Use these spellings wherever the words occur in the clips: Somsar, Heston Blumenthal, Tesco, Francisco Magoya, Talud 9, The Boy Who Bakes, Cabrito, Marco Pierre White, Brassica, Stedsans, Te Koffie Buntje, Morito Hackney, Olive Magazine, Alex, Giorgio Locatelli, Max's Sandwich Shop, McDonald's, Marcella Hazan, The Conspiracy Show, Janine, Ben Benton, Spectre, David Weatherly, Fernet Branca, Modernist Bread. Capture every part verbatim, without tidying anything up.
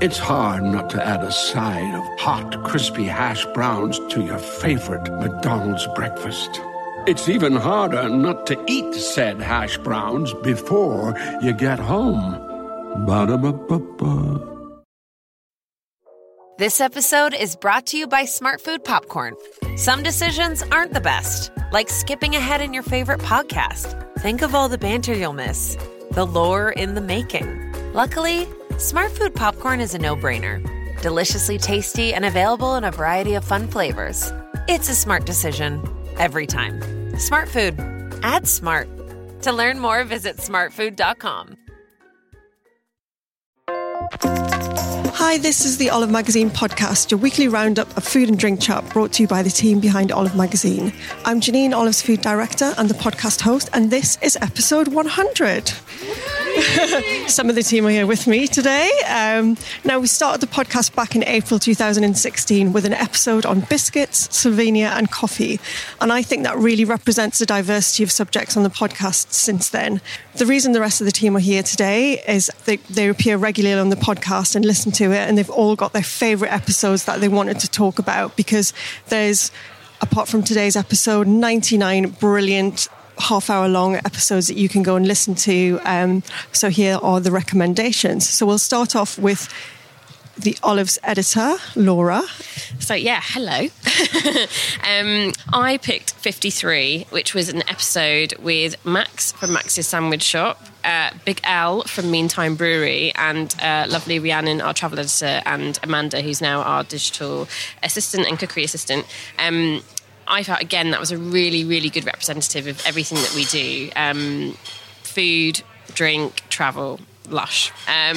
It's hard not to add a side of hot, crispy hash browns to your favorite McDonald's breakfast. It's even harder not to eat said hash browns before you get home. Ba-da-ba-ba-ba. This episode is brought to you by Smart Food Popcorn. Some decisions aren't the best, like skipping ahead in your favorite podcast. Think of all the banter you'll miss, the lore in the making. Luckily, Smart Food Popcorn is a no-brainer. Deliciously tasty and available in a variety of fun flavors. It's a smart decision every time. Smart Food. Add smart. To learn more, visit smart food dot com. Hi, this is the Olive Magazine podcast, your weekly roundup of food and drink chat brought to you by the team behind Olive Magazine. I'm Janine, Olive's food director and the podcast host, and this is episode one hundred. Some of the team are here with me today. Um, now, we started the podcast back in April two thousand sixteen with an episode on biscuits, Slovenia and coffee. And I think that really represents the diversity of subjects on the podcast since then. The reason the rest of the team are here today is they, they appear regularly on the podcast and listen to it. And they've all got their favourite episodes that they wanted to talk about, because there's, apart from today's episode, ninety-nine brilliant half-hour long episodes that you can go and listen to. Um, so here are the recommendations. So we'll start off with the Olive's editor, Laura. So yeah, hello. um, I picked fifty-three, which was an episode with Max from Max's Sandwich Shop, uh, Big Al from Meantime Brewery, and uh, lovely Rhiannon, our travel editor, and Amanda, who's now our digital assistant and cookery assistant. Um, I felt, again, that was a really, really good representative of everything that we do. Um, food, drink, travel, lush. Um,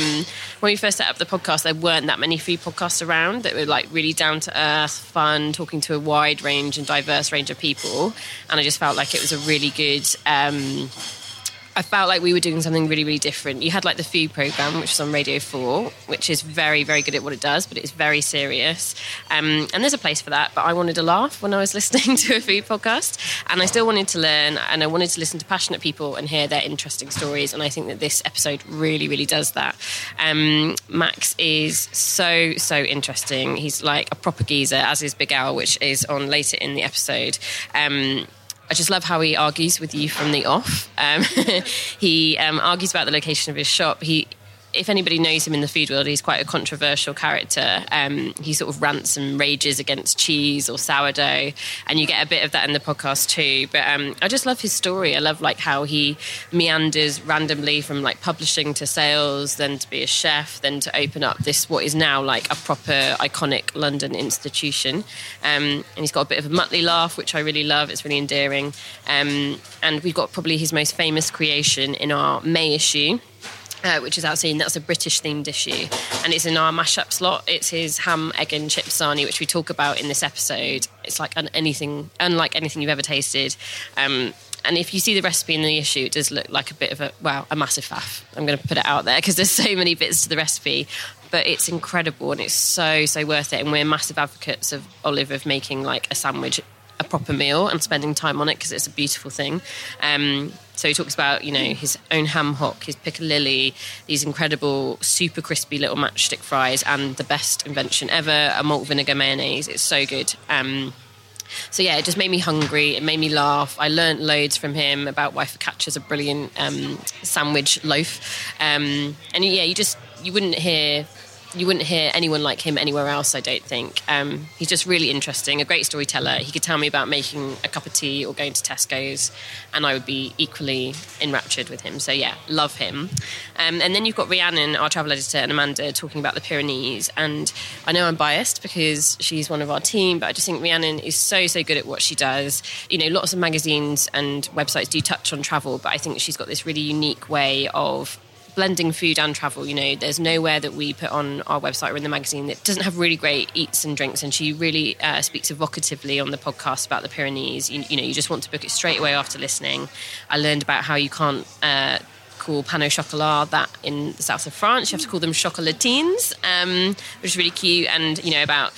when we first set up the podcast, there weren't that many food podcasts around that were like really down to earth, fun, talking to a wide range and diverse range of people. And I just felt like it was a really good... Um, I felt like we were doing something really, really different. You had like the food programme, which was on Radio four, which is very, very good at what it does, but it's very serious. Um, and there's a place for that, but I wanted a laugh when I was listening to a food podcast. And I still wanted to learn, and I wanted to listen to passionate people and hear their interesting stories. And I think that this episode really, really does that. Um, Max is so, so interesting. He's like a proper geezer, as is Big Al, which is on later in the episode. Um I just love how he argues with you from the off. Um, he um, argues about the location of his shop. He, if anybody knows him in the food world, he's quite a controversial character. Um, he sort of rants and rages against cheese or sourdough, and you get a bit of that in the podcast too. But um, I just love his story. I love like how he meanders randomly from like publishing to sales, then to be a chef, then to open up this what is now like a proper iconic London institution. Um, and he's got a bit of a Mutley laugh, which I really love. It's really endearing. Um, and we've got probably his most famous creation in our May issue, Uh, which is out soon. That's a British-themed issue. And it's in our mashup slot. It's his ham, egg and chip sarnie, which we talk about in this episode. It's like un- anything, unlike anything you've ever tasted. Um, and if you see the recipe in the issue, it does look like a bit of a, wow, a massive faff. I'm going to put it out there because there's so many bits to the recipe. But it's incredible and it's so, so worth it. And we're massive advocates of Olive of making like a sandwich a proper meal and spending time on it because it's a beautiful thing. Um, so he talks about, you know, his own ham hock, his piccalilli, these incredible, super crispy little matchstick fries, and the best invention ever, a malt vinegar mayonnaise. It's so good. Um, so, yeah, it just made me hungry. It made me laugh. I learnt loads from him about why focaccia's a brilliant um, sandwich loaf. Um, and, yeah, you just, you wouldn't hear you wouldn't hear anyone like him anywhere else, I don't think. Um, he's just really interesting, a great storyteller. He could tell me about making a cup of tea or going to Tesco's, and I would be equally enraptured with him. So, yeah, love him. Um, and then you've got Rhiannon, our travel editor, and Amanda talking about the Pyrenees. And I know I'm biased because she's one of our team, but I just think Rhiannon is so, so good at what she does. You know, lots of magazines and websites do touch on travel, but I think she's got this really unique way of blending food and travel. You know, there's nowhere that we put on our website or in the magazine that doesn't have really great eats and drinks, and she really uh, speaks evocatively on the podcast about the Pyrenees. You, you know, you just want to book it straight away after listening. I learned about how you can't uh, call pan au chocolat that in the south of France. You have to call them chocolatines, um, which is really cute. And, you know, about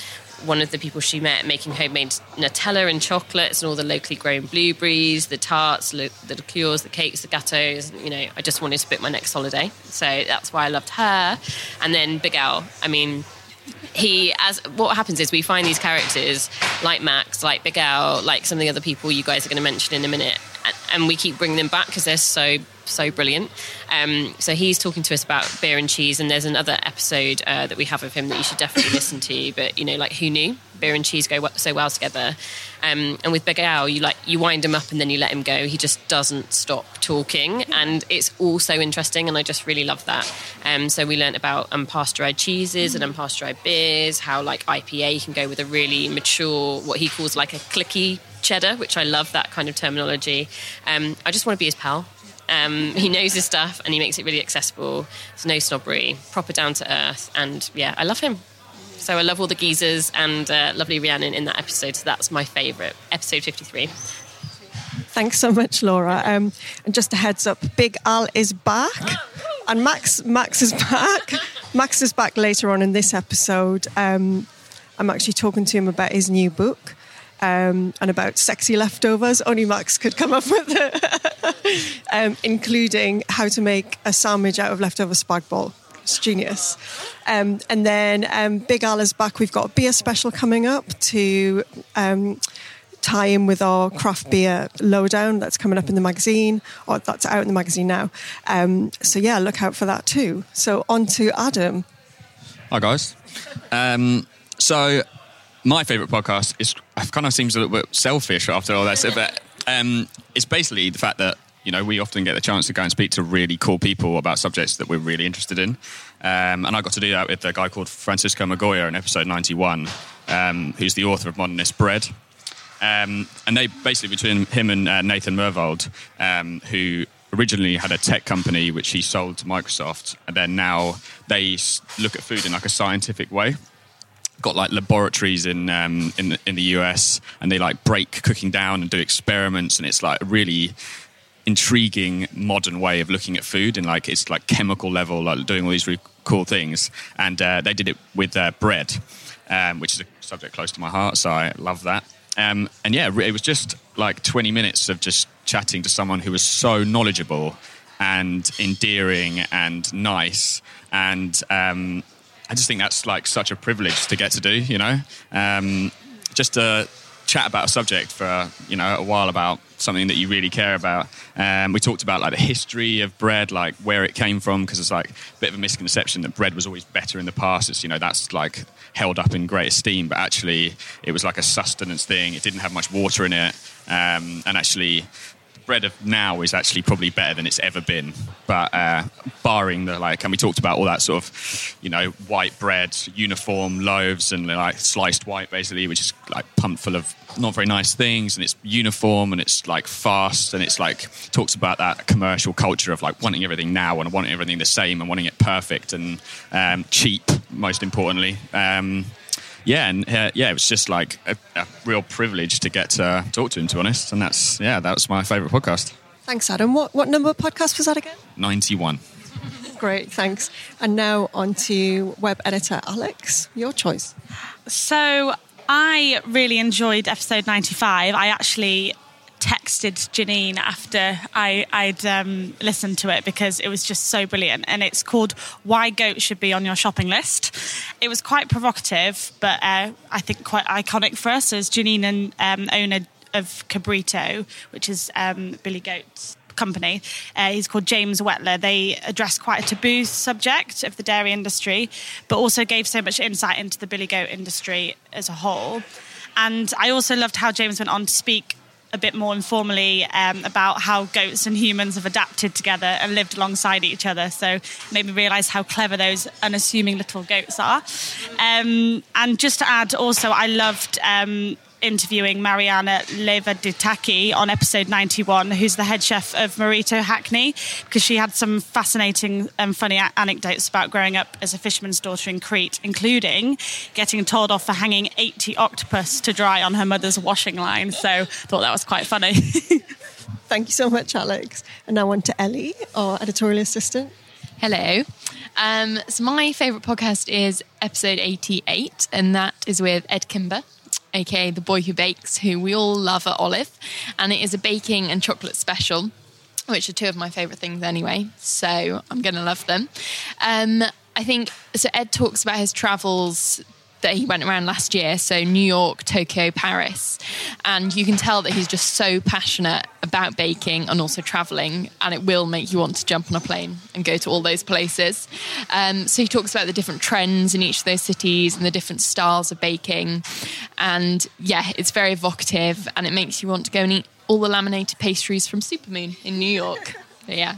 one of the people she met making homemade Nutella and chocolates and all the locally grown blueberries, the tarts, the liqueurs, the cakes, the gâteaux. You know, I just wanted to book my next holiday. So that's why I loved her. And then Big Al, I mean, he, as what happens is we find these characters like Max, like Big Al, like some of the other people you guys are going to mention in a minute. And we keep bringing them back because they're so, so brilliant. Um, so he's talking to us about beer and cheese, and there's another episode uh, that we have of him that you should definitely listen to. But, you know, like, who knew? Beer and cheese go so well together. Um, and with Big Al, you like you wind him up and then you let him go. He just doesn't stop talking, and it's all so interesting, and I just really love that. Um, so we learnt about unpasteurised cheeses and unpasteurised beers, how like I P A can go with a really mature, what he calls like a clicky cheddar, which I love that kind of terminology. Um, I just want to be his pal. Um, he knows his stuff and he makes it really accessible. There's no snobbery, proper down to earth, and yeah, I love him. So I love all the geezers and uh, lovely Rhiannon in that episode. So that's my favourite, episode fifty-three. Thanks so much, Laura. Um, and just a heads up, Big Al is back, and Max Max is back. Max is back later on in this episode. Um, I'm actually talking to him about his new book. Um, and about sexy leftovers. Only Max could come up with it, um, including how to make a sandwich out of leftover spag bol. It's genius. Um, and then um, Big Al is back. We've got a beer special coming up to um, tie in with our craft beer lowdown that's coming up in the magazine, or that's out in the magazine now. Um, so yeah, look out for that too. So on to Adam. Hi, guys. Um, so... My favourite podcast is kind of seems a little bit selfish after all that, but um, it's basically the fact that, you know, we often get the chance to go and speak to really cool people about subjects that we're really interested in. Um, and I got to do that with a guy called Francisco Magoya in episode ninety-one, um, who's the author of Modernist Bread. Um, and they basically, between him and uh, Nathan Mervold, um, who originally had a tech company which he sold to Microsoft, and then now they look at food in like a scientific way. Got like laboratories in um, in the, in the U S, and they like break cooking down and do experiments, and it's like a really intriguing modern way of looking at food, and like it's like chemical level, like doing all these really cool things. And uh, they did it with uh, bread, um, which is a subject close to my heart, so I love that. Um, and yeah, it was just like twenty minutes of just chatting to someone who was so knowledgeable and endearing and nice, and um, I just think that's like such a privilege to get to do, you know, um, just to chat about a subject for, you know, a while about something that you really care about. Um, we talked about like the history of bread, like where it came from, because it's like a bit of a misconception that bread was always better in the past. It's, you know, that's like held up in great esteem, but actually it was like a sustenance thing. It didn't have much water in it. Um, and actually bread of now is actually probably better than it's ever been, but uh, barring the like, and we talked about all that sort of, you know, white bread, uniform loaves, and like sliced white basically, which is like pumped full of not very nice things, and it's uniform, and it's like fast, and it's like talks about that commercial culture of like wanting everything now and wanting everything the same and wanting it perfect and um, cheap, most importantly. Um, Yeah, and uh, yeah, it was just like a, a real privilege to get to uh, talk to him, to be honest. And that's, yeah, that was my favourite podcast. Thanks, Adam. What what number of podcast was that again? ninety-one. Great, thanks. And now on to web editor Alex, your choice. So I really enjoyed episode ninety-five. I actually texted Janine after I, I'd um, listened to it because it was just so brilliant, and it's called Why Goat Should Be on Your Shopping List. It was quite provocative, but uh, I think quite iconic for us, as Janine and um, owner of Cabrito, which is um, Billy Goat's company. Uh, he's called James Wetler. They addressed quite a taboo subject of the dairy industry, but also gave so much insight into the billy goat industry as a whole. And I also loved how James went on to speak a bit more informally um, about how goats and humans have adapted together and lived alongside each other. So it made me realise how clever those unassuming little goats are. Um, and just to add also, I loved um, interviewing Mariana Levaditaki on episode ninety-one, who's the head chef of Morito Hackney, because she had some fascinating and funny a- anecdotes about growing up as a fisherman's daughter in Crete, including getting told off for hanging eighty octopus to dry on her mother's washing line. So I thought that was quite funny. Thank you so much, Alex. And now on to Ellie, our editorial assistant. Hello. Um, so my favourite podcast is episode eighty-eight, and that is with Ed Kimber, aka The Boy Who Bakes, who we all love at Olive. And it is a baking and chocolate special, which are two of my favourite things anyway, so I'm going to love them. Um, I think, so Ed talks about his travels that he went around last year, so New York, Tokyo, Paris. And you can tell that he's just so passionate about baking and also travelling, and it will make you want to jump on a plane and go to all those places. Um, so he talks about the different trends in each of those cities and the different styles of baking. And yeah, it's very evocative, and it makes you want to go and eat all the laminated pastries from Supermoon in New York. But yeah.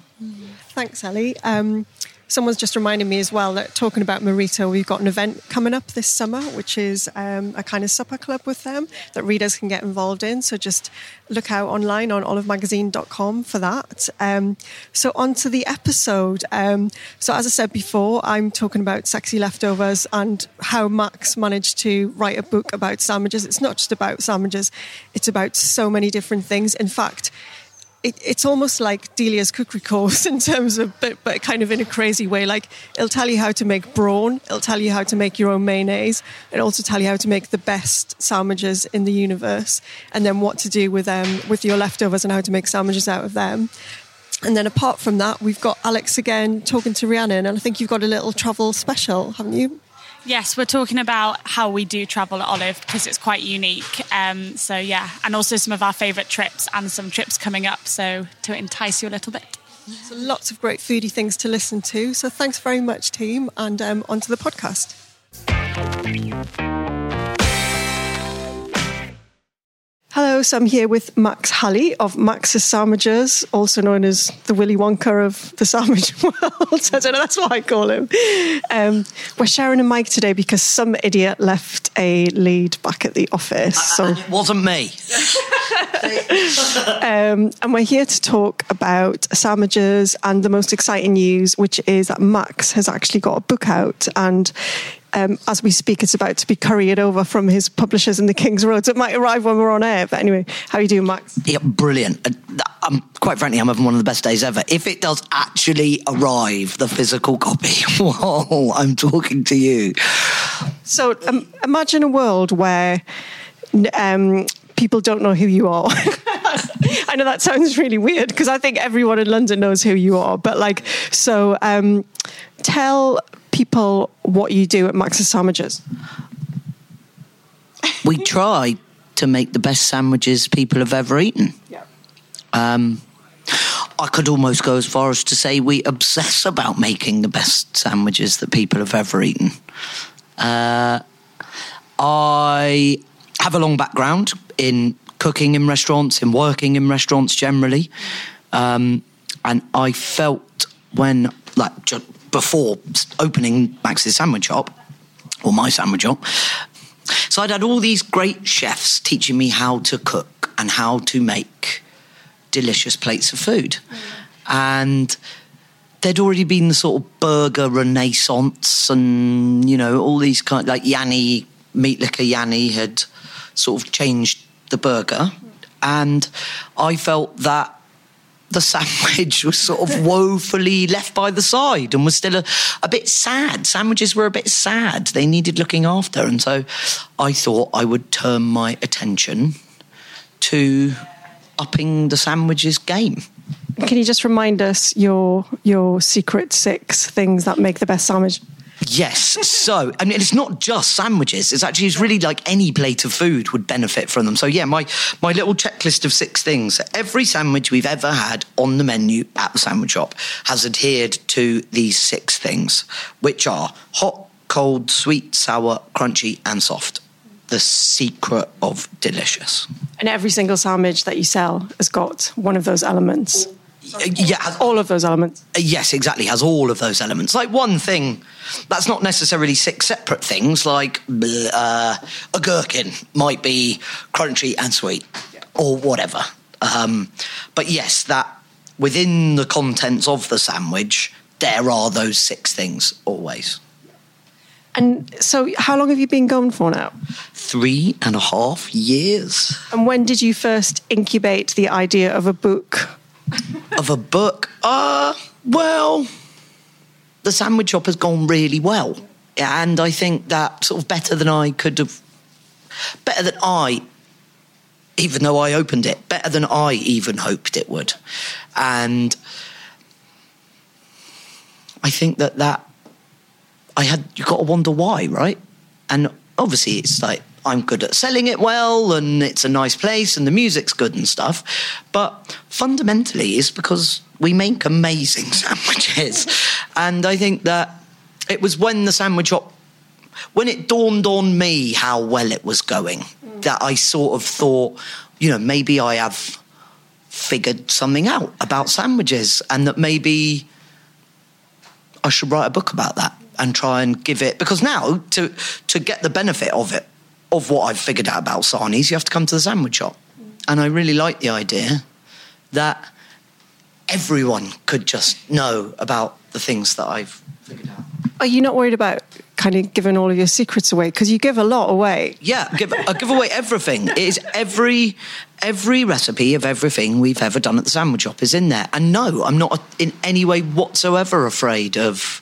Thanks, Ellie. Um, Someone's just reminded me as well that, talking about Morito, we've got an event coming up this summer, which is um, a kind of supper club with them that readers can get involved in. So just look out online on olive magazine dot com for that. Um, so on to the episode. Um, so as I said before, I'm talking about sexy leftovers and how Max managed to write a book about sandwiches. It's not just about sandwiches. It's about so many different things. In fact, It, it's almost like Delia's cookery course in terms of, but, but kind of in a crazy way. Like, it'll tell you how to make brawn, it'll tell you how to make your own mayonnaise, it'll also tell you how to make the best sandwiches in the universe, and then what to do with um, with your leftovers and how to make sandwiches out of them. And then apart from that, we've got Alex again talking to Rhiannon, and I think you've got a little travel special, haven't you? Yes, we're talking about how we do travel at Olive, because it's quite unique. Um, so, yeah, and also some of our favourite trips and some trips coming up, so to entice you a little bit. So lots of great foodie things to listen to. So thanks very much, team, and um, on to the podcast. Hello, so I'm here with Max Halley of Max's Sandwiches, also known as the Willy Wonka of the sandwich world. I don't know, that's what I call him. Um, we're sharing a mic today because some idiot left a lead back at the office. So. And it wasn't me. um, and we're here to talk about sandwiches and the most exciting news, which is that Max has actually got a book out, and Um, as we speak, it's about to be couriered over from his publishers in the King's Road. So it might arrive when we're on air. But anyway, how are you doing, Max? Yeah, brilliant. I'm, quite frankly, I'm having one of the best days ever. If it does actually arrive, the physical copy, whoa, I'm talking to you. So um, imagine a world where um, people don't know who you are. I know that sounds really weird, because I think everyone in London knows who you are. But like, so um, tell people what you do at Max's Sandwiches. We try to make the best sandwiches people have ever eaten. Yeah. Um, I could almost go as far as to say we obsess about making the best sandwiches that people have ever eaten. Uh, I have a long background in cooking in restaurants, in working in restaurants generally. Um, and I felt when, like, just before opening Max's Sandwich Shop, or my sandwich shop, so I'd had all these great chefs teaching me how to cook and how to make delicious plates of food. Mm. And there'd already been the sort of burger renaissance and, you know, all these kind, like Yanni, meat liquor Yanni had sort of changed the burger. And I felt that the sandwich was sort of woefully left by the side and was still a, a bit sad. Sandwiches were a bit sad. They needed looking after. And so I thought I would turn my attention to upping the sandwiches game. Can you just remind us your your secret six things that make the best sandwich? Yes. So, and it's not just sandwiches. It's actually, it's really like any plate of food would benefit from them. So yeah, my, my little checklist of six things. Every sandwich we've ever had on the menu at the sandwich shop has adhered to these six things, which are hot, cold, sweet, sour, crunchy, and soft. The secret of delicious. And every single sandwich that you sell has got one of those elements. Yeah, has all of those elements. Yes, exactly. Has all of those elements. Like one thing, that's not necessarily six separate things. Like uh, a gherkin might be crunchy and sweet, yeah, or whatever. Um, but yes, that within the contents of the sandwich, there are those six things always. And so how long have you been going for now? Three and a half years. And when did you first incubate the idea of a book? Of a book? Uh, well, the sandwich shop has gone really well. And I think that sort of better than I could have... Better than I, even though I opened it, better than I even hoped it would. And I think that that... I had, you got to wonder why, right? And obviously it's like, I'm good at selling it well and it's a nice place and the music's good and stuff. But fundamentally it's because we make amazing sandwiches. And I think that it was when the sandwich shop, when it dawned on me how well it was going, mm. that I sort of thought, you know, maybe I have figured something out about sandwiches and that maybe I should write a book about that. And try and give it... Because now, to to get the benefit of it, of what I've figured out about sarnies, you have to come to the sandwich shop. And I really like the idea that everyone could just know about the things that I've figured out. Are you not worried about kind of giving all of your secrets away? Because you give a lot away. Yeah, give, I give away everything. It is every, every recipe of everything we've ever done at the sandwich shop is in there. And no, I'm not in any way whatsoever afraid of...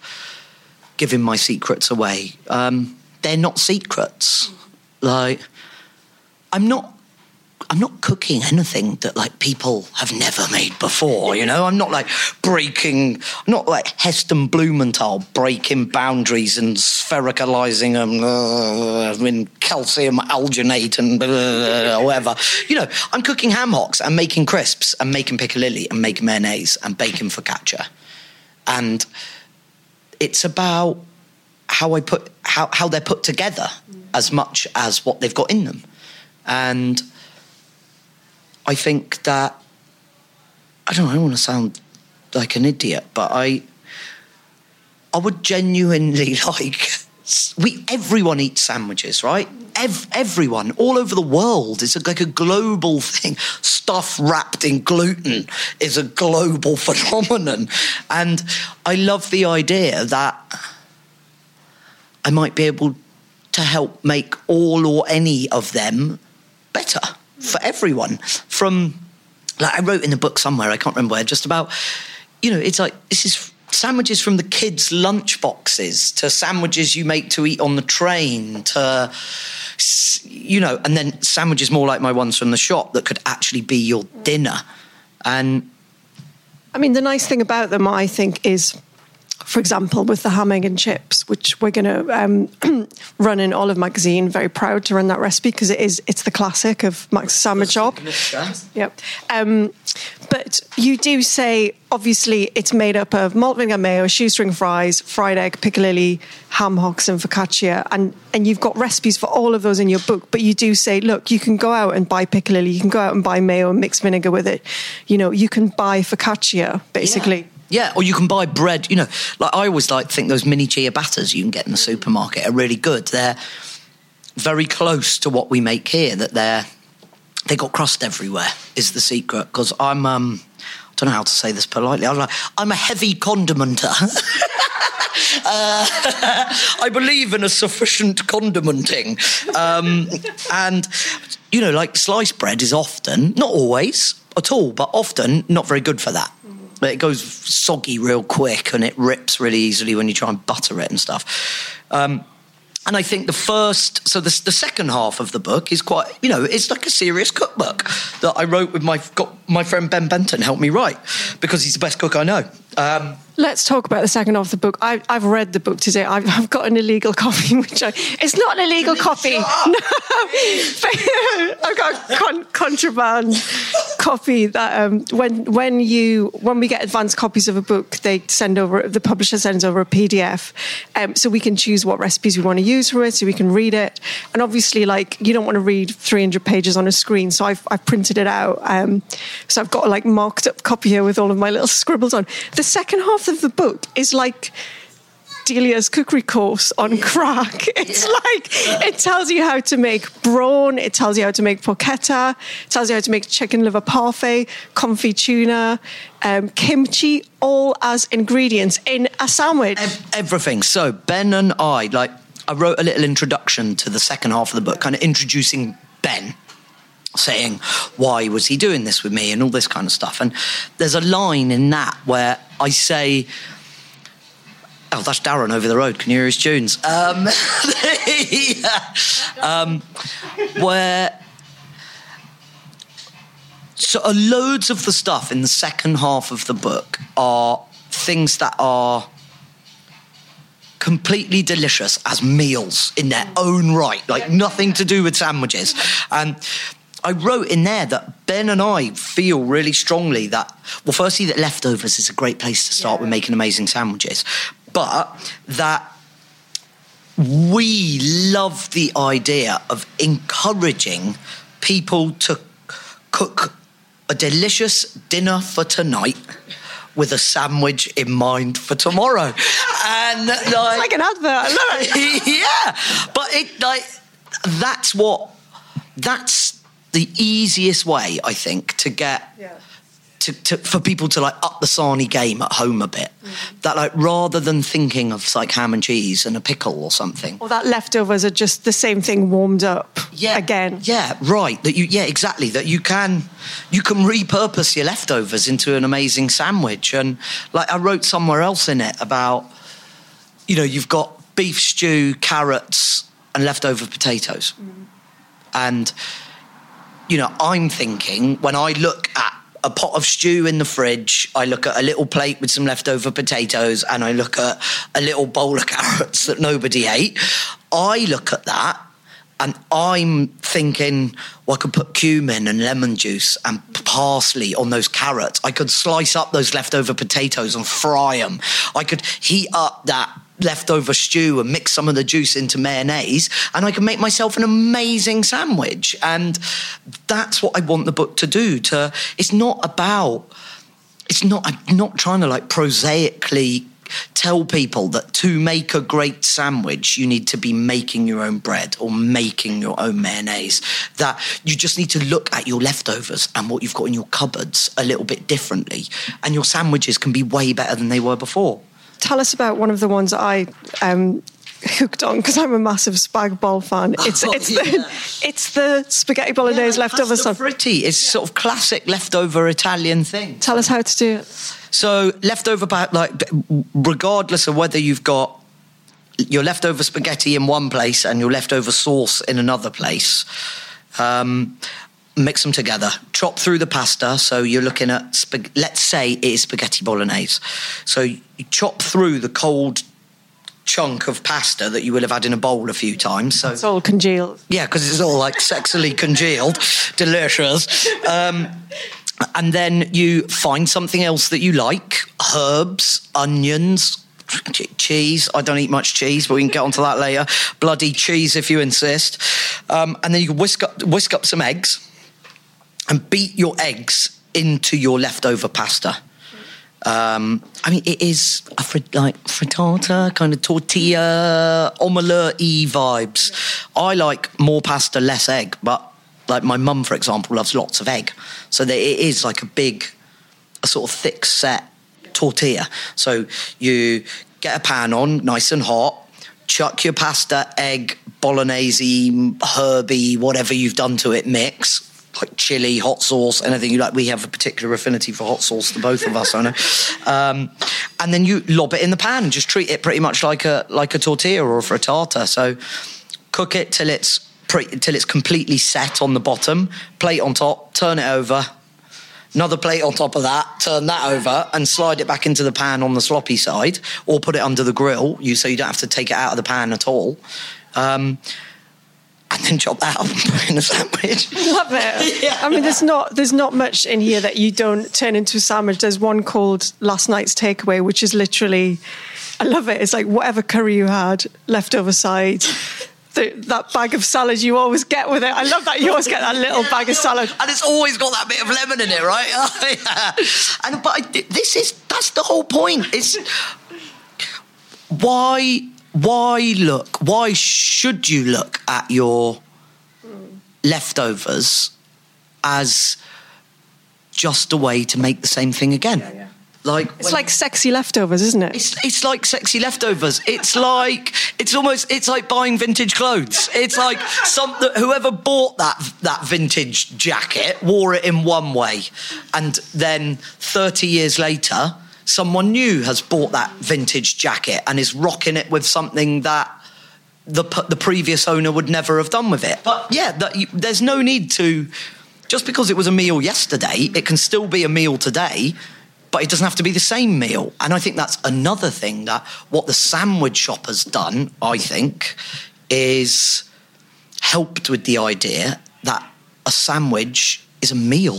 giving my secrets away. Um, they're not secrets. Like, I'm not, I'm not cooking anything that like people have never made before. You know, I'm not like breaking, I'm not like Heston Blumenthal breaking boundaries and sphericalizing them uh, in calcium alginate and uh, whatever. You know, I'm cooking ham hocks and making crisps and making piccalilli and making mayonnaise and baking focaccia, and. It's about how I put how, how they're put together as much as what they've got in them. And I think that I don't know, I don't want to sound like an idiot, but I I would genuinely like we everyone eats sandwiches, right? Ev- everyone all over the world. It's like a global thing. Stuff wrapped in gluten is a global phenomenon. And I love the idea that I might be able to help make all or any of them better for everyone. From, like I wrote in the book somewhere, I can't remember where, just about, you know, it's like, this is... sandwiches from the kids' lunch boxes to sandwiches you make to eat on the train to, you know, and then sandwiches more like my ones from the shop that could actually be your dinner. And I mean, the nice thing about them, I think, is, for example, with the ham, egg and chips, which we're going to um, run in Olive Magazine, very proud to run that recipe because it is, it's the classic of Max's Sandwich Shop. Yep. Um, but you do say, obviously, it's made up of malt vinegar mayo, shoestring fries, fried egg, piccalilli, ham hocks and focaccia. And, and you've got recipes for all of those in your book. But you do say, look, you can go out and buy piccalilli. You can go out and buy mayo and mix vinegar with it. You know, you can buy focaccia, basically. Yeah. Yeah, or you can buy bread. You know, like I always like to think those mini ciabattas you can get in the supermarket are really good. They're very close to what we make here. That they're they got crust everywhere is the secret. Because I'm um, I don't know how to say this politely. I'm like, I'm a heavy condimenter. uh, I believe in a sufficient condimenting, um, and you know, like sliced bread is often not always at all, but often not very good for that. It goes soggy real quick and it rips really easily when you try and butter it and stuff. Um, and I think the first... So the, the second half of the book is quite... You know, it's like a serious cookbook that I wrote with my got my friend Ben Benton helped me write because he's the best cook I know. Um, Let's talk about the second half of the book. I, I've read the book today. I've, I've got an illegal copy, which I... It's not an illegal copy. No. I've got a con- contraband copy that um, when when you when we get advanced copies of a book, they send over the publisher sends over a P D F, um, so we can choose what recipes we want to use for it, so we can read it. And obviously, like you don't want to read three hundred pages on a screen, so I've I've printed it out. Um, so I've got a like marked up copy here with all of my little scribbles on. The second half of the book is like Delia's cookery course on crack. It's like, it tells you how to make brawn, it tells you how to make porchetta, it tells you how to make chicken liver parfait, confit tuna, um, kimchi, all as ingredients in a sandwich. Everything. So Ben and I, like, I wrote a little introduction to the second half of the book, kind of introducing Ben, saying, why was he doing this with me and all this kind of stuff. And there's a line in that where I say... Oh, that's Darren over the road. Can you hear his tunes? Um, yeah. um, where... So uh, loads of the stuff in the second half of the book are things that are completely delicious as meals in their own right, like nothing to do with sandwiches. And... Um, I wrote in there that Ben and I feel really strongly that, well, firstly, that leftovers is a great place to start yeah. with making amazing sandwiches, but that we love the idea of encouraging people to cook a delicious dinner for tonight with a sandwich in mind for tomorrow. And like, it's like an advert, I love it. Yeah, but it like that's what, that's... the easiest way, I think, to get yeah. to, to for people to like up the sarnie game at home a bit. Mm-hmm. That like rather than thinking of like ham and cheese and a pickle or something, or that leftovers are just the same thing warmed up. Yeah, again. Yeah, right. That you. Yeah, exactly. That you can you can repurpose your leftovers into an amazing sandwich. And like I wrote somewhere else in it about, you know, you've got beef stew, carrots, and leftover potatoes, mm-hmm. and you know, I'm thinking when I look at a pot of stew in the fridge, I look at a little plate with some leftover potatoes and I look at a little bowl of carrots that nobody ate. I look at that and I'm thinking, well, I could put cumin and lemon juice and parsley on those carrots. I could slice up those leftover potatoes and fry them. I could heat up that leftover stew and mix some of the juice into mayonnaise, and I can make myself an amazing sandwich. And that's what I want the book to do. To it's not about it's not I'm not trying to like prosaically tell people that to make a great sandwich you need to be making your own bread or making your own mayonnaise, that you just need to look at your leftovers and what you've got in your cupboards a little bit differently, and your sandwiches can be way better than they were before. Tell us about one of the ones I um, hooked on, because I'm a massive spag bol fan. It's oh, it's yeah. the it's the spaghetti bolognese yeah, leftover stuff. Fritti is yeah. sort of classic leftover Italian thing. Tell us how to do it. So leftover, like regardless of whether you've got your leftover spaghetti in one place and your leftover sauce in another place. Um, Mix them together, chop through the pasta. So you're looking at, sp- let's say it is spaghetti bolognese. So you chop through the cold chunk of pasta that you will have had in a bowl a few times. So it's all congealed. Yeah, because it's all like sexily congealed. Delicious. Um, and then you find something else that you like, herbs, onions, cheese. I don't eat much cheese, but we can get onto that later. Bloody cheese if you insist. Um, and then you can whisk up, whisk up some eggs. And beat your eggs into your leftover pasta. Um, I mean, it is a fr- like frittata, kind of tortilla, omelette-y vibes. I like more pasta, less egg. But like my mum, for example, loves lots of egg. So that it is like a big, a sort of thick set tortilla. So you get a pan on, nice and hot. Chuck your pasta, egg, bolognese, herby, whatever you've done to it, mix. Like chili, hot sauce, anything you like. We have a particular affinity for hot sauce, the both of us, I know. Um, and then you lob it in the pan. Just treat it pretty much like a like a tortilla or a frittata. So cook it till it's pre- till it's completely set on the bottom. Plate on top. Turn it over. Another plate on top of that, turn that over and slide it back into the pan on the sloppy side, or put it under the grill, you so you don't have to take it out of the pan at all. Um, and then chop that up and put in a sandwich. Love it. Yeah. I mean, there's not there's not much in here that you don't turn into a sandwich. There's one called Last Night's Takeaway, which is literally, I love it. It's like whatever curry you had, leftover side. The, that bag of salad you always get with it. I love that you always get that little yeah, bag of salad, and it's always got that bit of lemon in it, right? Oh, yeah. And but I, this is that's the whole point. It's why why look? Why should you look at your leftovers as just a way to make the same thing again? Yeah, yeah. Like it's when, like sexy leftovers, isn't it? It's it's like sexy leftovers. It's like it's almost it's like buying vintage clothes. It's like some whoever bought that that vintage jacket wore it in one way, and then thirty years later, someone new has bought that vintage jacket and is rocking it with something that the the previous owner would never have done with it. But yeah, that you, there's no need to. Just because it was a meal yesterday, it can still be a meal today. But it doesn't have to be the same meal. And I think that's another thing that what the sandwich shop has done, I think, is helped with the idea that a sandwich is a meal.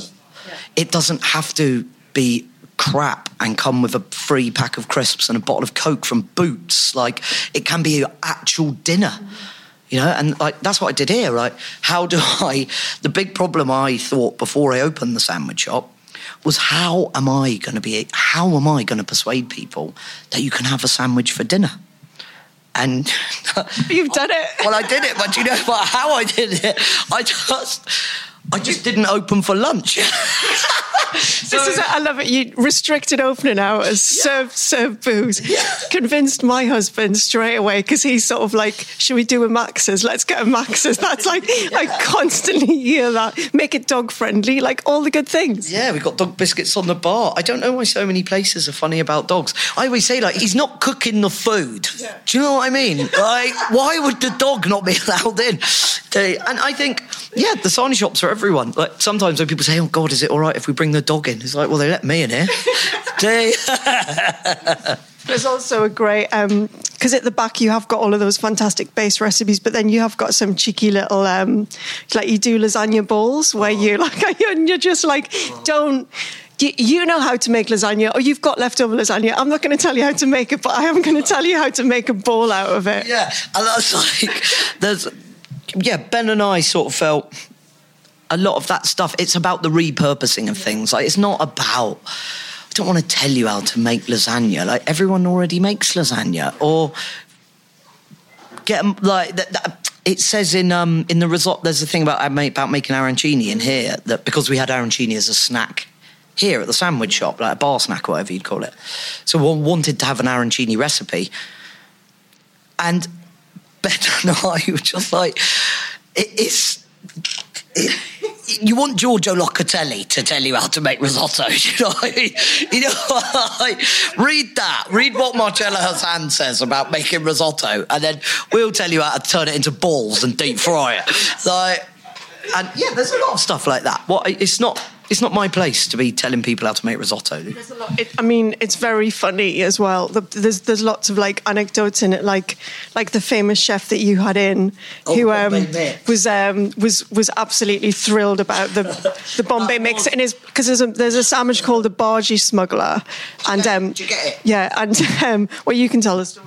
Yeah. It doesn't have to be crap and come with a free pack of crisps and a bottle of Coke from Boots. Like, it can be your actual dinner, mm-hmm. you know? And like, that's what I did here, right? How do I... The big problem I thought before I opened the sandwich shop was how am I going to be, how am I going to persuade people that you can have a sandwich for dinner? And you've done it. Well, I did it, but you know but how I did it? I just, I just didn't open for lunch. So, this is, a, I love it. You restricted opening hours, served, yeah. served booze. Yeah. Convinced my husband straight away because he's sort of like, should we do a Max's? Let's get a Max's. That's like, yeah. I constantly hear that. Make it dog friendly, like all the good things. Yeah, we've got dog biscuits on the bar. I don't know why so many places are funny about dogs. I always say, like, he's not cooking the food. Yeah. Do you know what I mean? Like, why would the dog not be allowed in? And I think, yeah, the sarnie shops are everyone. Like, sometimes when people say, oh God, is it all right if we bring the dog in? It's like, well, they let me in here. There's also a great, um, because at the back you have got all of those fantastic base recipes, but then you have got some cheeky little, um, like you do lasagna bowls where oh. you like, and you're just like, oh. don't, you, you know how to make lasagna, or you've got leftover lasagna. I'm not going to tell you how to make it, but I am going to tell you how to make a bowl out of it. Yeah. And that's like, there's, yeah, Ben and I sort of felt, a lot of that stuff, it's about the repurposing of things. Like, it's not about, I don't want to tell you how to make lasagna. Like, everyone already makes lasagna. Or get them, like, that, that, it says in um, in the resort, there's a thing about about making arancini in here, that because we had arancini as a snack here at the sandwich shop, like a bar snack or whatever you'd call it. So one wanted to have an arancini recipe. And Ben and I were just like, it, it's... It, you want Giorgio Locatelli to tell you how to make risotto, you know? You know, read that. Read what Marcella Hazan says about making risotto, and then we'll tell you how to turn it into balls and deep fry it. Like, and yeah, there's a lot of stuff like that. What it's not, it's not my place to be telling people how to make risotto. There's a lot. It, I mean, it's very funny as well. There's there's lots of like anecdotes in it, like like the famous chef that you had in, oh, who um, was um, was was absolutely thrilled about the the Bombay mix, and his because there's a, there's a sandwich called the Bargee Smuggler, and um, did you get it? Yeah, and um, well, you can tell the story.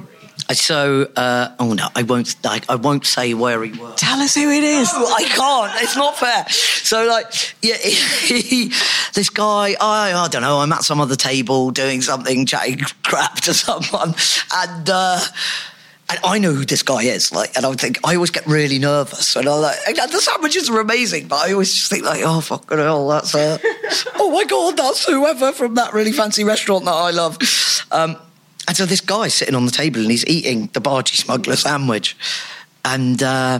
So, uh, oh no, I won't. I, I won't say where he was. Tell us who it is. No, I can't. It's not fair. So, like, yeah, he, he, this guy. I, I don't know. I'm at some other table doing something, chatting crap to someone, and uh, and I know who this guy is. Like, and I think I always get really nervous, and I like and the sandwiches are amazing, but I always just think like, oh fucking hell, that's uh, oh my god, that's whoever from that really fancy restaurant that I love. Um, And so this guy's sitting on the table and he's eating the Bargee Smuggler sandwich. And uh,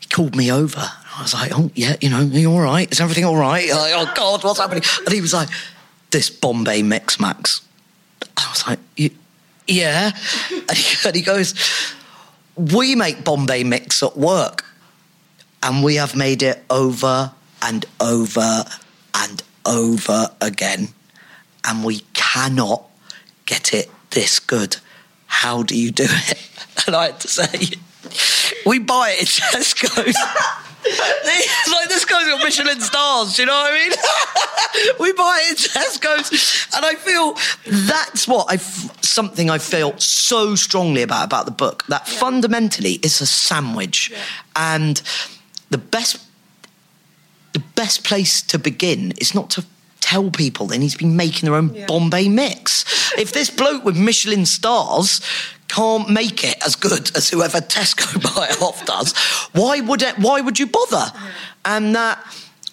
he called me over. I was like, oh, yeah, you know, are you all right? Is everything all right? Like, oh, God, what's happening? And he was like, this Bombay mix, Max. I was like, yeah. And he, and he goes, we make Bombay mix at work. And we have made it over and over and over again, and we cannot get it this good. How do you do it? And I had to say, we buy it in Tesco's. Like, this guy's got Michelin stars, do you know what I mean? We buy it in Tesco's. And I feel that's what I, something I feel so strongly about, about the book, that yeah. fundamentally it's a sandwich. Yeah. And the best, the best place to begin is not to tell people they need to be making their own yeah. Bombay mix. If this bloke with Michelin stars can't make it as good as whoever Tesco buy it off does, why would it, why would you bother? Yeah. And that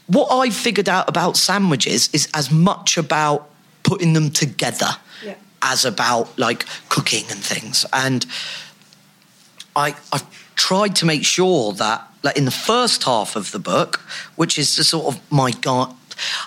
what I figured out about sandwiches is as much about putting them together yeah. as about like cooking and things. And I I've tried to make sure that like in the first half of the book, which is the sort of my God.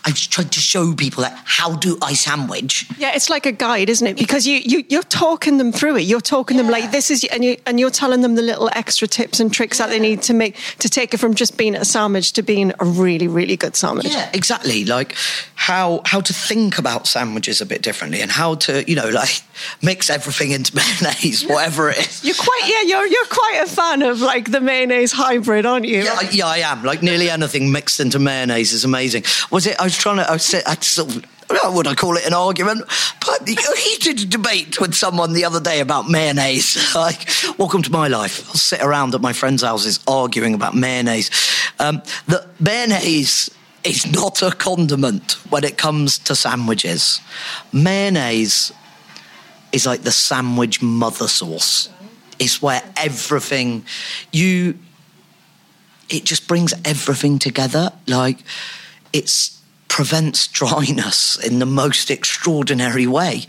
I've tried to show people that how do I sandwich? Yeah, it's like a guide, isn't it? Because you, you, you're talking them through it. You're talking yeah. them like this is, and, you, and you're telling them the little extra tips and tricks yeah. that they need to make to take it from just being a sandwich to being a really, really good sandwich. Yeah, exactly. Like how how to think about sandwiches a bit differently and how to, you know, like mix everything into mayonnaise, whatever it is. You're quite, yeah, you're you're quite a fan of like the mayonnaise hybrid, aren't you? Yeah, I, yeah, I am. Like nearly anything mixed into mayonnaise is amazing. Well, It, I was trying to, I was, I sort of, well, would I call it an argument? But he did a debate with someone the other day about mayonnaise. Like, welcome to my life. I'll sit around at my friends' houses arguing about mayonnaise. Um, that mayonnaise is not a condiment when it comes to sandwiches. Mayonnaise is like the sandwich mother sauce. It's where everything, you, it just brings everything together. Like, it prevents dryness in the most extraordinary way.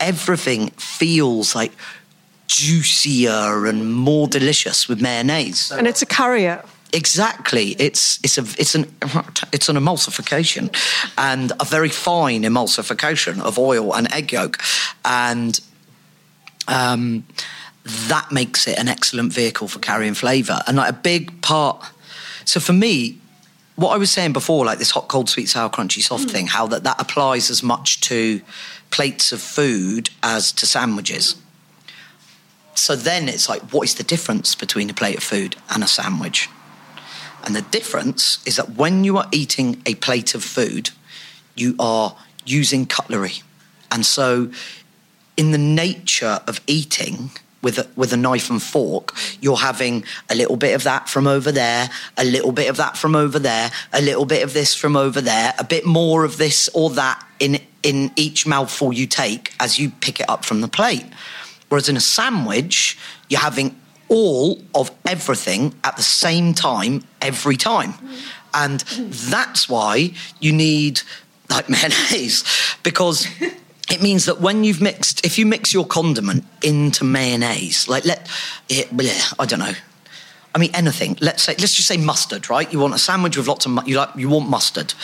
Everything feels like juicier and more delicious with mayonnaise. And it's a carrier. Exactly. It's it's a it's an it's an emulsification, and a very fine emulsification of oil and egg yolk, and um, that makes it an excellent vehicle for carrying flavour. And like a big part. So for me. What I was saying before, like this hot, cold, sweet, sour, crunchy, soft mm. thing, how that, that applies as much to plates of food as to sandwiches. So then it's like, what is the difference between a plate of food and a sandwich? And the difference is that when you are eating a plate of food, you are using cutlery. And so in the nature of eating... With a, with a knife and fork, you're having a little bit of that from over there, a little bit of that from over there, a little bit of this from over there, a bit more of this or that in in each mouthful you take as you pick it up from the plate. Whereas in a sandwich, you're having all of everything at the same time, every time. And that's why you need, like, mayonnaise, because... It means that when you've mixed, if you mix your condiment into mayonnaise, like let, it, bleh, I don't know, I mean anything. Let's say, let's just say mustard, right? You want a sandwich with lots of mu- you like you want mustard.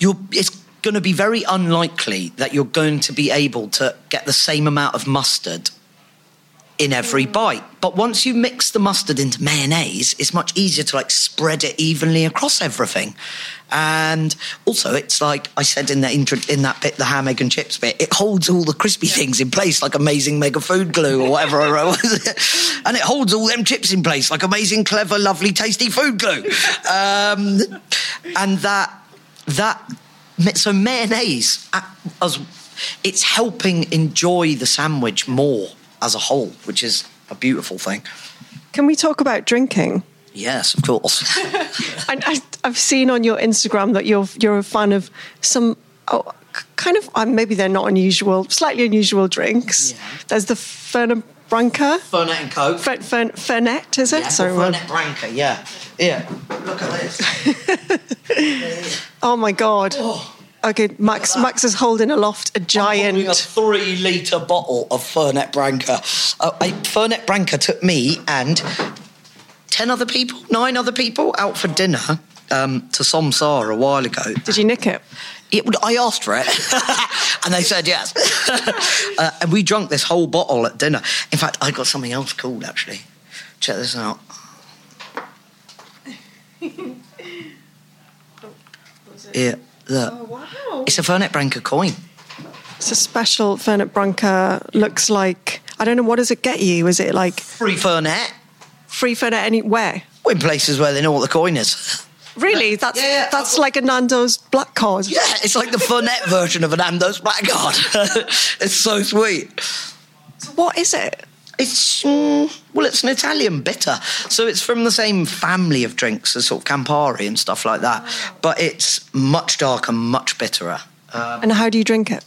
You're, it's going to be very unlikely that you're going to be able to get the same amount of mustard in every bite. But once you mix the mustard into mayonnaise, it's much easier to like spread it evenly across everything. And also it's like I said in that intro, in that bit, the ham, egg and chips bit, it holds all the crispy yeah. things in place like amazing mega food glue or whatever. And it holds all them chips in place like amazing, clever, lovely, tasty food glue. Um, and that, that, so mayonnaise, as it's helping enjoy the sandwich more as a whole, which is a beautiful thing. Can we talk about drinking? Yes, of course. And I, I've seen on your Instagram that you're you're a fan of some oh, kind of, oh, maybe they're not unusual, slightly unusual drinks. Yeah. There's the Fernet Branca. Fernet and Coke. Fer, fer, Fernet, is it? Yeah, Sorry, Fernet Branca, yeah. Yeah. Look at this. Oh, my God. Oh. Okay, Max. Max is holding aloft a giant, a three-litre bottle of Fernet Branca. Uh, I, Fernet Branca took me and ten other people, nine other people, out for dinner um, to Somsar a while ago. Did you nick it? it I asked for it, and they said yes. uh, and we drank this whole bottle at dinner. In fact, I got something else cool actually. Check this out. Oh, what was it? Yeah. Look. Oh, wow. It's a Fernet Branca coin. It's a special Fernet Branca. Looks like, I don't know, what does it get you? Is it like... Free Fernet. Free Fernet anywhere? Well, in places where they know what the coin is. Really? That's yeah, yeah. that's like a Nando's black card. Yeah, it's like the Fernet version of a Nando's black card. It's so sweet. So what is it? It's, mm, well, it's an Italian bitter. So it's from the same family of drinks as sort of Campari and stuff like that. But it's much darker, much bitterer. Um, and how do you drink it?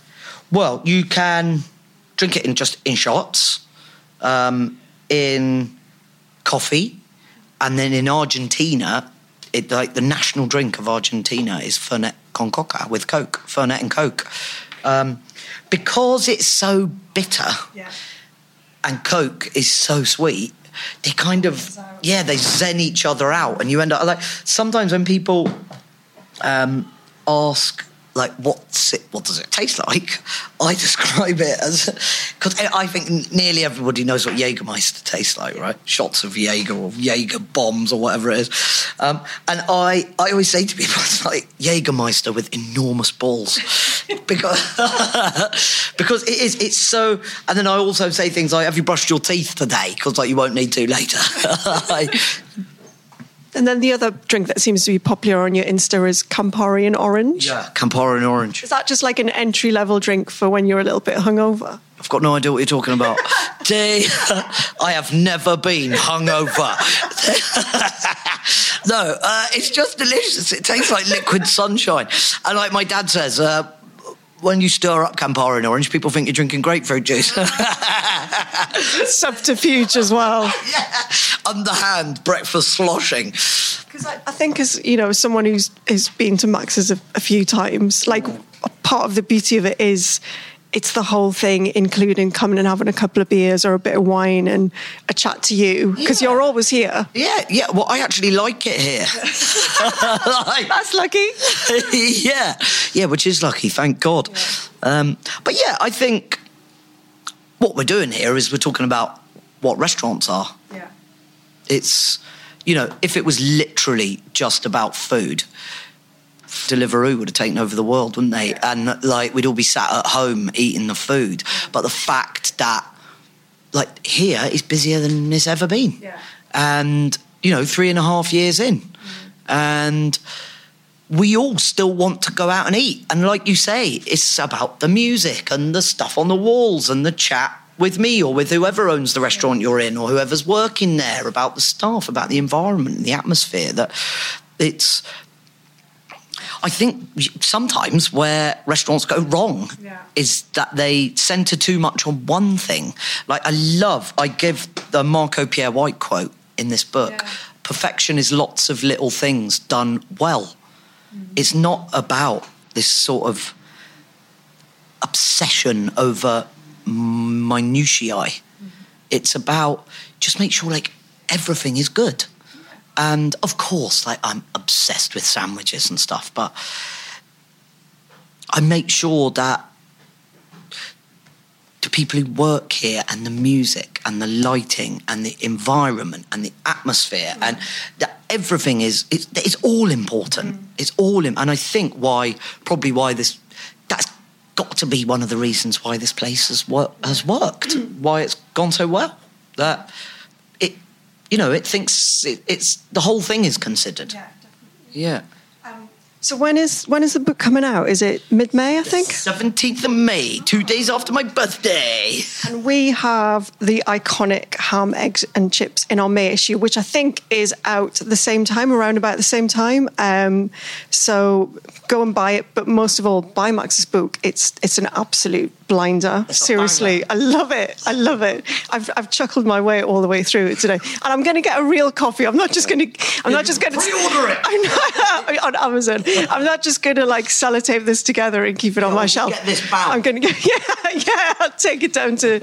Well, you can drink it in just in shots, um, in coffee, and then in Argentina, it, like the national drink of Argentina is Fernet con Coca with Coke, Fernet and Coke. Um, because it's so bitter... Yeah. And Coke is so sweet, they kind of, yeah, they zen each other out. And you end up, like, sometimes when people um, ask, like, what's it, what does it taste like? I describe it as, because I think nearly everybody knows what Jägermeister tastes like, right? Shots of Jäger or Jäger bombs or whatever it is. Um, and I, I always say to people, it's like Jägermeister with enormous balls. because because it is, it's so... And then I also say things like, have you brushed your teeth today? Because, like, you won't need to later. And then the other drink that seems to be popular on your Insta is Campari and orange. Yeah, Campari and orange. Is that just like an entry-level drink for when you're a little bit hungover? I've got no idea what you're talking about. Dear, I have never been hungover. No, uh, it's just delicious. It tastes like liquid sunshine. And like my dad says... Uh, when you stir up Campari and orange, people think you're drinking grapefruit juice. Subterfuge as well. Yeah, underhand breakfast sloshing. Because I, I think, as you know, someone who's has been to Max's a, a few times, like, part of the beauty of it is it's the whole thing, including coming and having a couple of beers or a bit of wine and a chat to you, because yeah. you're always here. Yeah, yeah. Well, I actually like it here. Like, that's lucky. Yeah. Yeah, which is lucky, thank God. Yeah. Um, but yeah, I think what we're doing here is we're talking about what restaurants are. Yeah. It's, you know, if it was literally just about food, Deliveroo would have taken over the world, wouldn't they? Yeah. And, like, we'd all be sat at home eating the food. But the fact that, like, here is busier than it's ever been. Yeah. And, you know, three and a half years in. Mm-hmm. And... we all still want to go out and eat. And like you say, it's about the music and the stuff on the walls and the chat with me or with whoever owns the restaurant you're in or whoever's working there, about the staff, about the environment and the atmosphere. That it's, I think sometimes where restaurants go wrong yeah. is that they centre too much on one thing. Like I love, I give the Marco Pierre White quote in this book, yeah. perfection is lots of little things done well. It's not about this sort of obsession over minutiae. Mm-hmm. It's about just make sure, like, everything is good. And, of course, like, I'm obsessed with sandwiches and stuff, but I make sure that the people who work here and the music and the lighting and the environment and the atmosphere mm. and that everything is, it's, it's all important. Mm. It's all, in, and I think why, probably why this, that's got to be one of the reasons why this place has, wor- has worked, mm. why it's gone so well. That it, you know, it thinks it, it's, the whole thing is considered. Yeah, definitely. Yeah. So when is when is the book coming out? Is it mid-May, I think? seventeenth of May, two days after my birthday. And we have the iconic ham, eggs and chips in our May issue, which I think is out the same time, around about the same time. Um, so go and buy it. But most of all, buy Max's book. It's it's an absolute blinder. Seriously, I love it. I love it. I've I've chuckled my way all the way through it today. And I'm going to get a real copy. I'm not just going to... I'm not just going to... Pre-order it! On Amazon. I'm not just going to, like, sellotape this together and keep it on my shelf. Get this bound. I'm going to get, yeah, yeah, I'll take it down to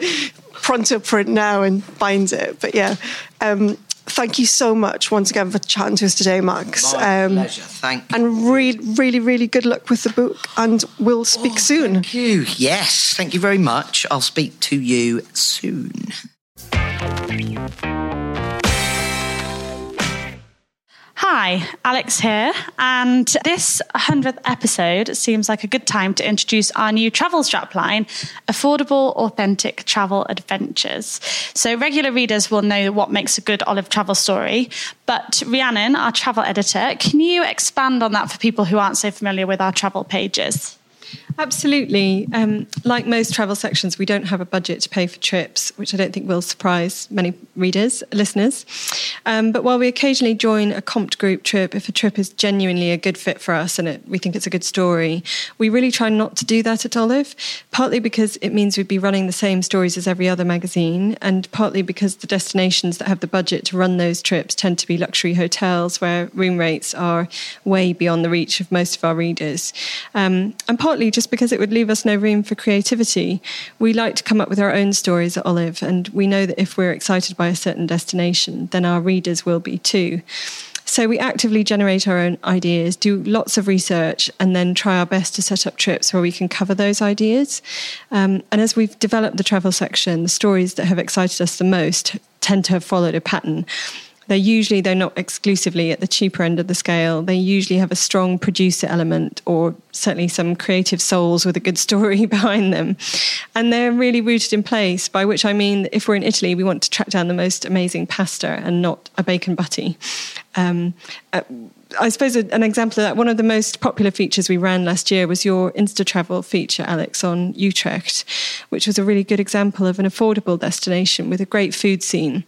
Pronto Print now and bind it. But yeah, um, thank you so much once again for chatting to us today, Max. My um, pleasure, thank you. And really, really, really good luck with the book, and we'll speak oh, soon. Thank you. Yes, thank you very much. I'll speak to you soon. Hi, Alex here, and this one hundredth episode seems like a good time to introduce our new travel strapline, Affordable Authentic Travel Adventures. So regular readers will know what makes a good Olive travel story, but Rhiannon, our travel editor, can you expand on that for people who aren't so familiar with our travel pages? Absolutely. Um, like most travel sections, we don't have a budget to pay for trips, which I don't think will surprise many readers, listeners. Um, but while we occasionally join a comped group trip, if a trip is genuinely a good fit for us and it, we think it's a good story, we really try not to do that at Olive, partly because it means we'd be running the same stories as every other magazine, and partly because the destinations that have the budget to run those trips tend to be luxury hotels where room rates are way beyond the reach of most of our readers. Um, and partly just because it would leave us no room for creativity. We like to come up with our own stories at Olive, and we know that if we're excited by a certain destination, then our readers will be too. So we actively generate our own ideas, do lots of research, and then try our best to set up trips where we can cover those ideas. Um, and as we've developed the travel section, the stories that have excited us the most tend to have followed a pattern. They're usually, though not exclusively, at the cheaper end of the scale. They usually have a strong producer element, or certainly some creative souls with a good story behind them. And they're really rooted in place, by which I mean that if we're in Italy, we want to track down the most amazing pasta and not a bacon butty. Um, uh, I suppose an example of that, one of the most popular features we ran last year was your Insta Travel feature, Alex, on Utrecht, which was a really good example of an affordable destination with a great food scene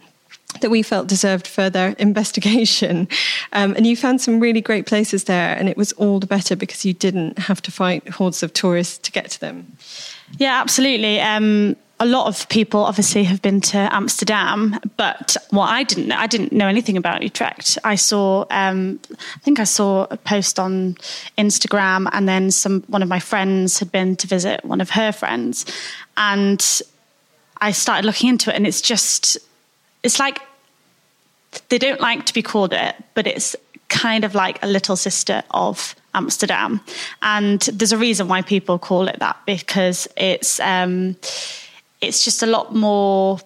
that we felt deserved further investigation. Um, and you found some really great places there, and it was all the better because you didn't have to fight hordes of tourists to get to them. Yeah, absolutely. Um, a lot of people obviously have been to Amsterdam, but what I didn't know, I didn't know anything about Utrecht. I saw, um, I think I saw a post on Instagram, and then some one of my friends had been to visit one of her friends, and I started looking into it, and it's just... It's like, they don't like to be called it, but it's kind of like a little sister of Amsterdam. And there's a reason why people call it that, because it's um, it's just a lot more,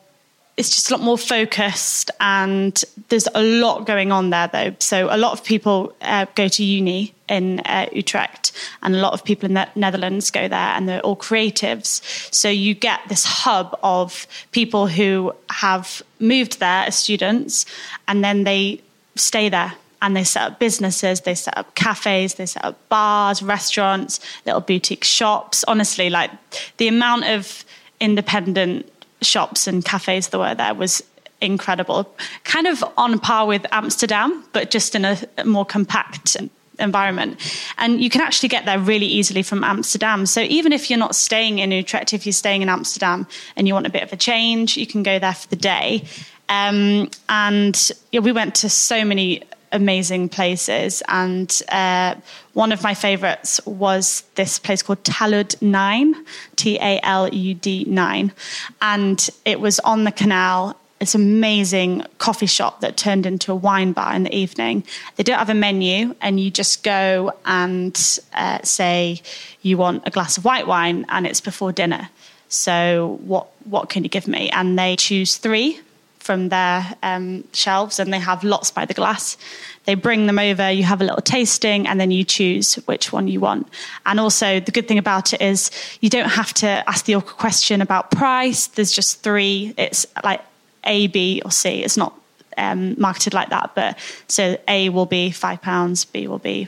it's just a lot more focused, and there's a lot going on there though. So a lot of people uh, go to uni in uh, Utrecht, and a lot of people in the Netherlands go there, and they're all creatives. So you get this hub of people who have moved there as students, and then they stay there and they set up businesses, they set up cafes, they set up bars, restaurants, little boutique shops. Honestly, like the amount of independent shops and cafes that were there was incredible, kind of on par with Amsterdam, but just in a more compact environment. And you can actually get there really easily from Amsterdam. So even if you're not staying in Utrecht, if you're staying in Amsterdam and you want a bit of a change, you can go there for the day. Um, and yeah, we went to so many amazing places, and uh, one of my favourites was this place called Talud nine, T A L U D nine, and it was on the canal. It's an amazing coffee shop that turned into a wine bar in the evening. They don't have a menu, and you just go and uh, say you want a glass of white wine, and it's before dinner. So what what can you give me? And they choose three from their um, shelves, and they have lots by the glass. They bring them over, you have a little tasting, and then you choose which one you want. And also the good thing about it is you don't have to ask the awkward question about price. There's just three. It's like A, B or C. It's not um, marketed like that, but so A will be five pounds, B will be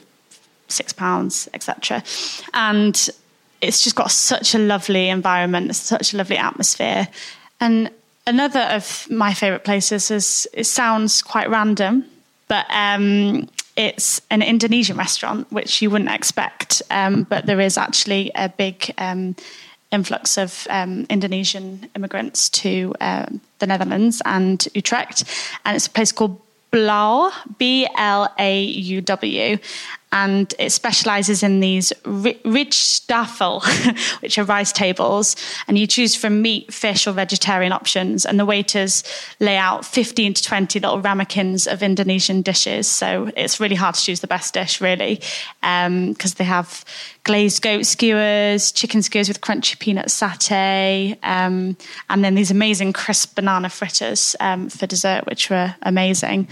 six pounds, et cetera. And it's just got such a lovely environment, such a lovely atmosphere. And another of my favourite places is, it sounds quite random, but um, it's an Indonesian restaurant, which you wouldn't expect. Um, but there is actually a big um, influx of um, Indonesian immigrants to um, the Netherlands and Utrecht. And it's a place called Blauw, B L A U W. and it specialises in these ri- rijstafel, which are rice tables, and you choose from meat, fish or vegetarian options, and the waiters lay out fifteen to twenty little ramekins of Indonesian dishes, so it's really hard to choose the best dish, really, um, because they have glazed goat skewers, chicken skewers with crunchy peanut satay, um, and then these amazing crisp banana fritters um, for dessert, which were amazing.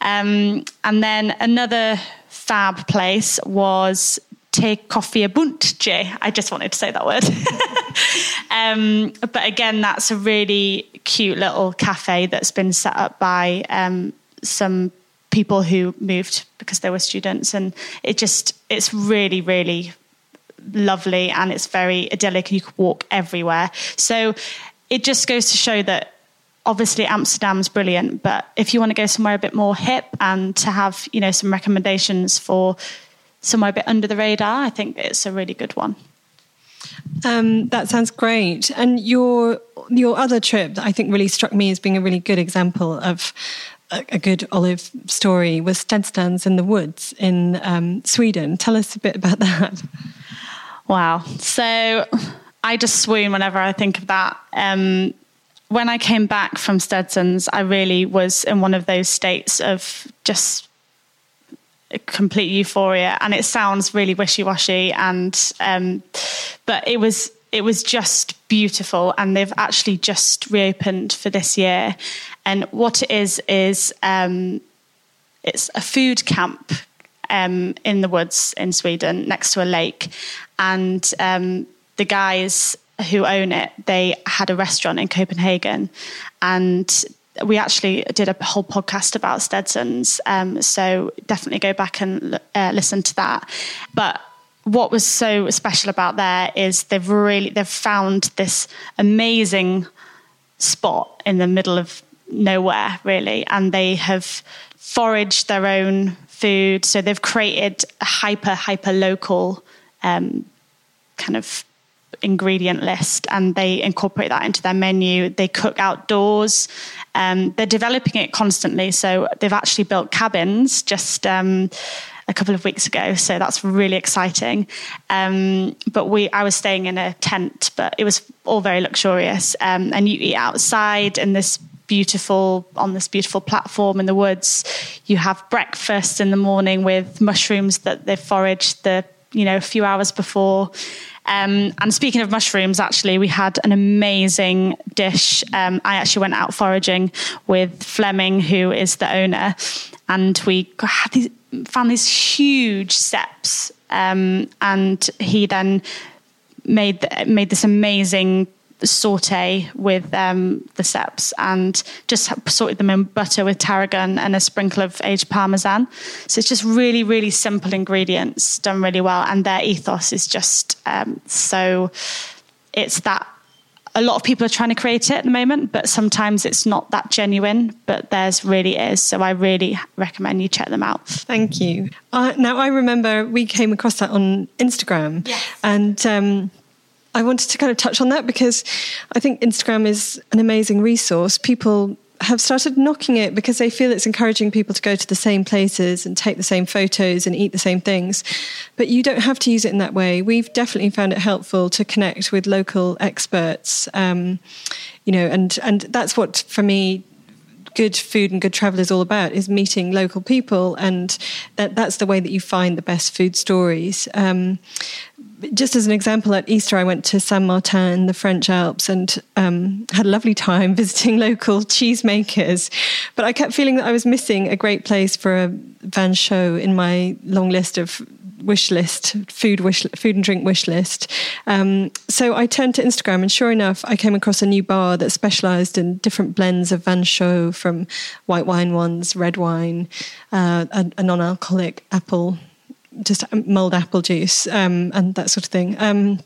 Um, and then another fab place was Te Koffie Buntje. I just wanted to say that word. um, but again, that's a really cute little cafe that's been set up by um, some people who moved because they were students, and it just, it's really, really lovely, and it's very idyllic. You could walk everywhere. So it just goes to show that obviously Amsterdam's brilliant, but if you want to go somewhere a bit more hip and to have, you know, some recommendations for somewhere a bit under the radar, I think it's a really good one. Um, that sounds great. And your your other trip, I think, really struck me as being a really good example of a, a good Olive story, was Stedsans in the Woods in um, Sweden. Tell us a bit about that. Wow. So I just swoon whenever I think of that. Um, when I came back from Stedsans, I really was in one of those states of just complete euphoria. And it sounds really wishy-washy, and um, but it was it was just beautiful. And they've actually just reopened for this year. And what it is is um, it's a food camp Um, in the woods in Sweden next to a lake, and um, the guys who own it, they had a restaurant in Copenhagen, and we actually did a whole podcast about Stedsans, um, so definitely go back and uh, listen to that. But what was so special about there is they've really they've found this amazing spot in the middle of nowhere, really, and they have foraged their own food, so they've created a hyper hyper local um kind of ingredient list, and they incorporate that into their menu. They cook outdoors, um they're developing it constantly, so they've actually built cabins just um a couple of weeks ago, so that's really exciting. Um but we I was staying in a tent, but it was all very luxurious, um and you eat outside in this beautiful on this beautiful platform in the woods. You have breakfast in the morning with mushrooms that they've foraged the you know a few hours before. Um, and speaking of mushrooms, actually, we had an amazing dish. Um, I actually went out foraging with Fleming, who is the owner, and we had these, found these huge steps. Um, and he then made made this amazing saute with um, the seps, and just sorted them in butter with tarragon and a sprinkle of aged parmesan. So it's just really, really simple ingredients done really well. And their ethos is just um, so it's that a lot of people are trying to create it at the moment, but sometimes it's not that genuine, but theirs really is. So I really recommend you check them out. Thank you. Uh, now, I remember we came across that on Instagram. Yes. And um I wanted to kind of touch on that because I think Instagram is an amazing resource. People have started knocking it because they feel it's encouraging people to go to the same places and take the same photos and eat the same things. But you don't have to use it in that way. We've definitely found it helpful to connect with local experts, um, you know, and, and that's what, for me, good food and good travel is all about, is meeting local people. And that that's the way that you find the best food stories. Um, just as an example, at Easter, I went to Saint-Martin in the French Alps and um, had a lovely time visiting local cheesemakers. But I kept feeling that I was missing a great place for a van show in my long list of wish list, food wish, food and drink wish list. Um, so I turned to Instagram, and sure enough, I came across a new bar that specialised in different blends of van show, from white wine ones, red wine, uh, a, a non-alcoholic apple, just mulled apple juice, um, and that sort of thing. Um,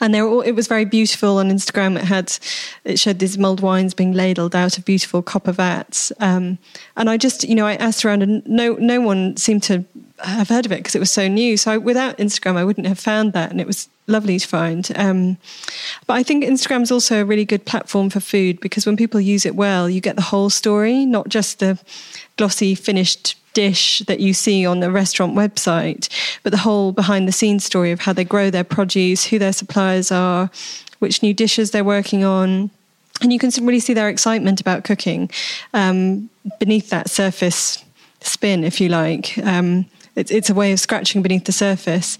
and they were all, it was very beautiful on Instagram. It had, it showed these mulled wines being ladled out of beautiful copper vats. Um, and I just, you know, I asked around, and no, no one seemed to have heard of it because it was so new. So I, without Instagram, I wouldn't have found that. And it was lovely to find. Um, but I think Instagram is also a really good platform for food, because when people use it well, you get the whole story, not just the glossy finished dish that you see on the restaurant website, but the whole behind the scenes story of how they grow their produce, who their suppliers are, which new dishes they're working on. And you can really see their excitement about cooking um, beneath that surface spin, if you like. Um, it's, it's a way of scratching beneath the surface.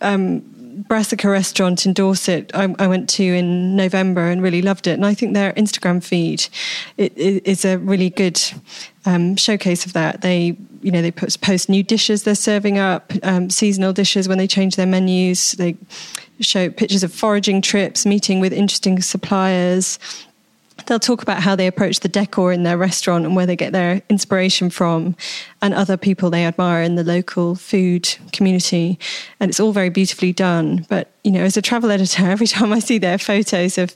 Um, Brassica restaurant in Dorset I, I went to in November and really loved it. And I think their Instagram feed it, it, is a really good um, showcase of that. They you know, they post new dishes they're serving up, um, seasonal dishes when they change their menus. They show pictures of foraging trips, meeting with interesting suppliers. They'll talk about how they approach the decor in their restaurant and where they get their inspiration from, and other people they admire in the local food community. And it's all very beautifully done. But, you know, as a travel editor, every time I see their photos of,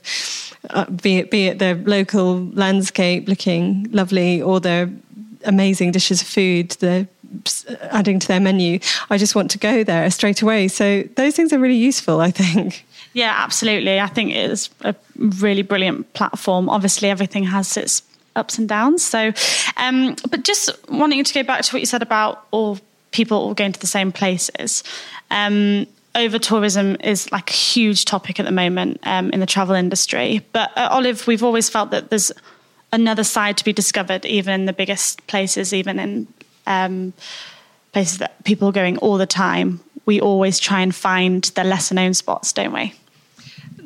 uh, be it be it their local landscape looking lovely or their amazing dishes of food they're adding to their menu, I just want to go there straight away. So those things are really useful, I think. Yeah, absolutely. I think it is a really brilliant platform. Obviously, everything has its ups and downs. So, um, but just wanting to go back to what you said about all people all going to the same places. Um, over-tourism is like a huge topic at the moment um, in the travel industry. But at Olive, we've always felt that there's another side to be discovered, even in the biggest places, even in um, places that people are going all the time. We always try and find the lesser-known spots, don't we?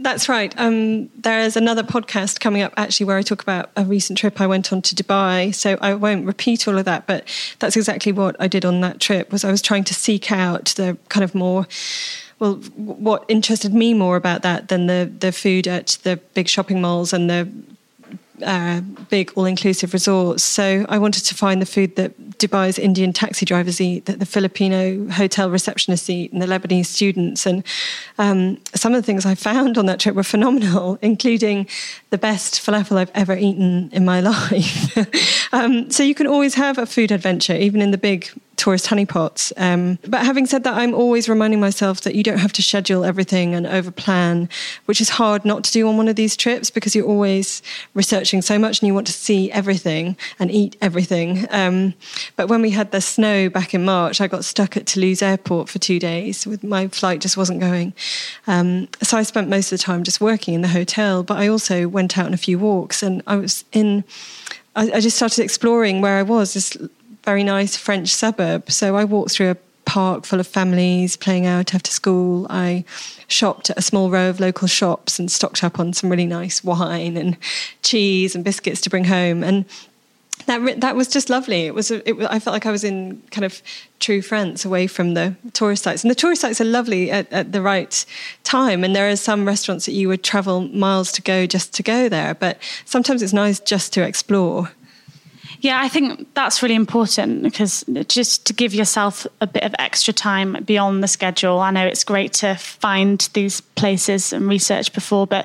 That's right. Um, there is another podcast coming up actually where I talk about a recent trip I went on to Dubai. So I won't repeat all of that, but that's exactly what I did on that trip. Was I was trying to seek out the kind of more, well, what interested me more about that than the the food at the big shopping malls and the Uh, big all-inclusive resorts. So I wanted to find the food that Dubai's Indian taxi drivers eat, that the Filipino hotel receptionists eat, and the Lebanese students. And um, some of the things I found on that trip were phenomenal, including the best falafel I've ever eaten in my life. um, so you can always have a food adventure, even in the big tourist honeypots. Um, but having said that, I'm always reminding myself that you don't have to schedule everything and overplan, which is hard not to do on one of these trips because you're always researching so much and you want to see everything and eat everything. Um, but when we had the snow back in March, I got stuck at Toulouse airport for two days. With my flight just wasn't going. Um, so I spent most of the time just working in the hotel, but I also went out on a few walks and I was in, I, I just started exploring where I was, this very nice French suburb. So I walked through a park full of families playing out after school. I shopped at a small row of local shops and stocked up on some really nice wine and cheese and biscuits to bring home. And that that was just lovely. It was. It, I felt like I was in kind of true France, away from the tourist sites. And the tourist sites are lovely at, at the right time. And there are some restaurants that you would travel miles to go just to go there. But sometimes it's nice just to explore. Yeah, I think that's really important because just to give yourself a bit of extra time beyond the schedule. I know it's great to find these places and research before, but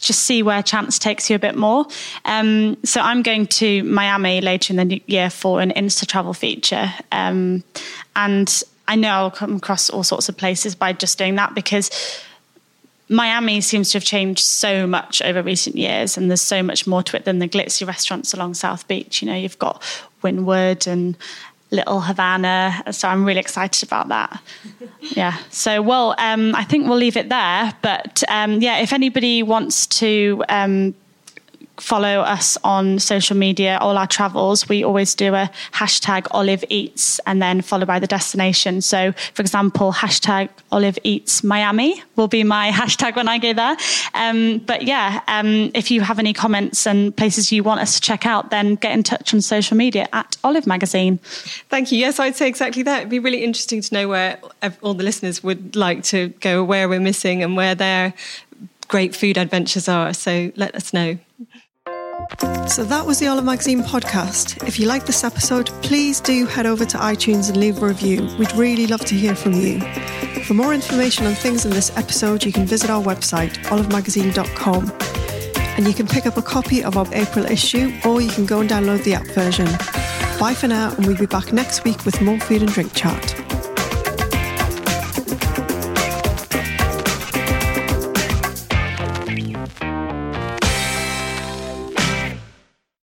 just see where chance takes you a bit more. Um, so I'm going to Miami later in the year for an Insta travel feature. Um, and I know I'll come across all sorts of places by just doing that because Miami seems to have changed so much over recent years, and there's so much more to it than the glitzy restaurants along South Beach. You know, you've got Wynwood and Little Havana, so I'm really excited about that. Yeah, so well, um, I think we'll leave it there. But um, yeah, if anybody wants to um, follow us on social media, all our travels, we always do a hashtag Olive Eats and then followed by the destination. So for example, hashtag Olive Eats Miami will be my hashtag when I go there. Um, but yeah, um, if you have any comments and places you want us to check out, then get in touch on social media at Olive Magazine. Thank you. Yes, I'd say exactly that. It'd be really interesting to know where all the listeners would like to go, where we're missing and where their great food adventures are. So let us know. So that was the Olive Magazine podcast. If you liked this episode, please do head over to iTunes and leave a review. We'd really love to hear from you. For more information on things in this episode, you can visit our website, olive magazine dot com. And you can pick up a copy of our April issue, or you can go and download the app version. Bye for now, and we'll be back next week with more food and drink chat.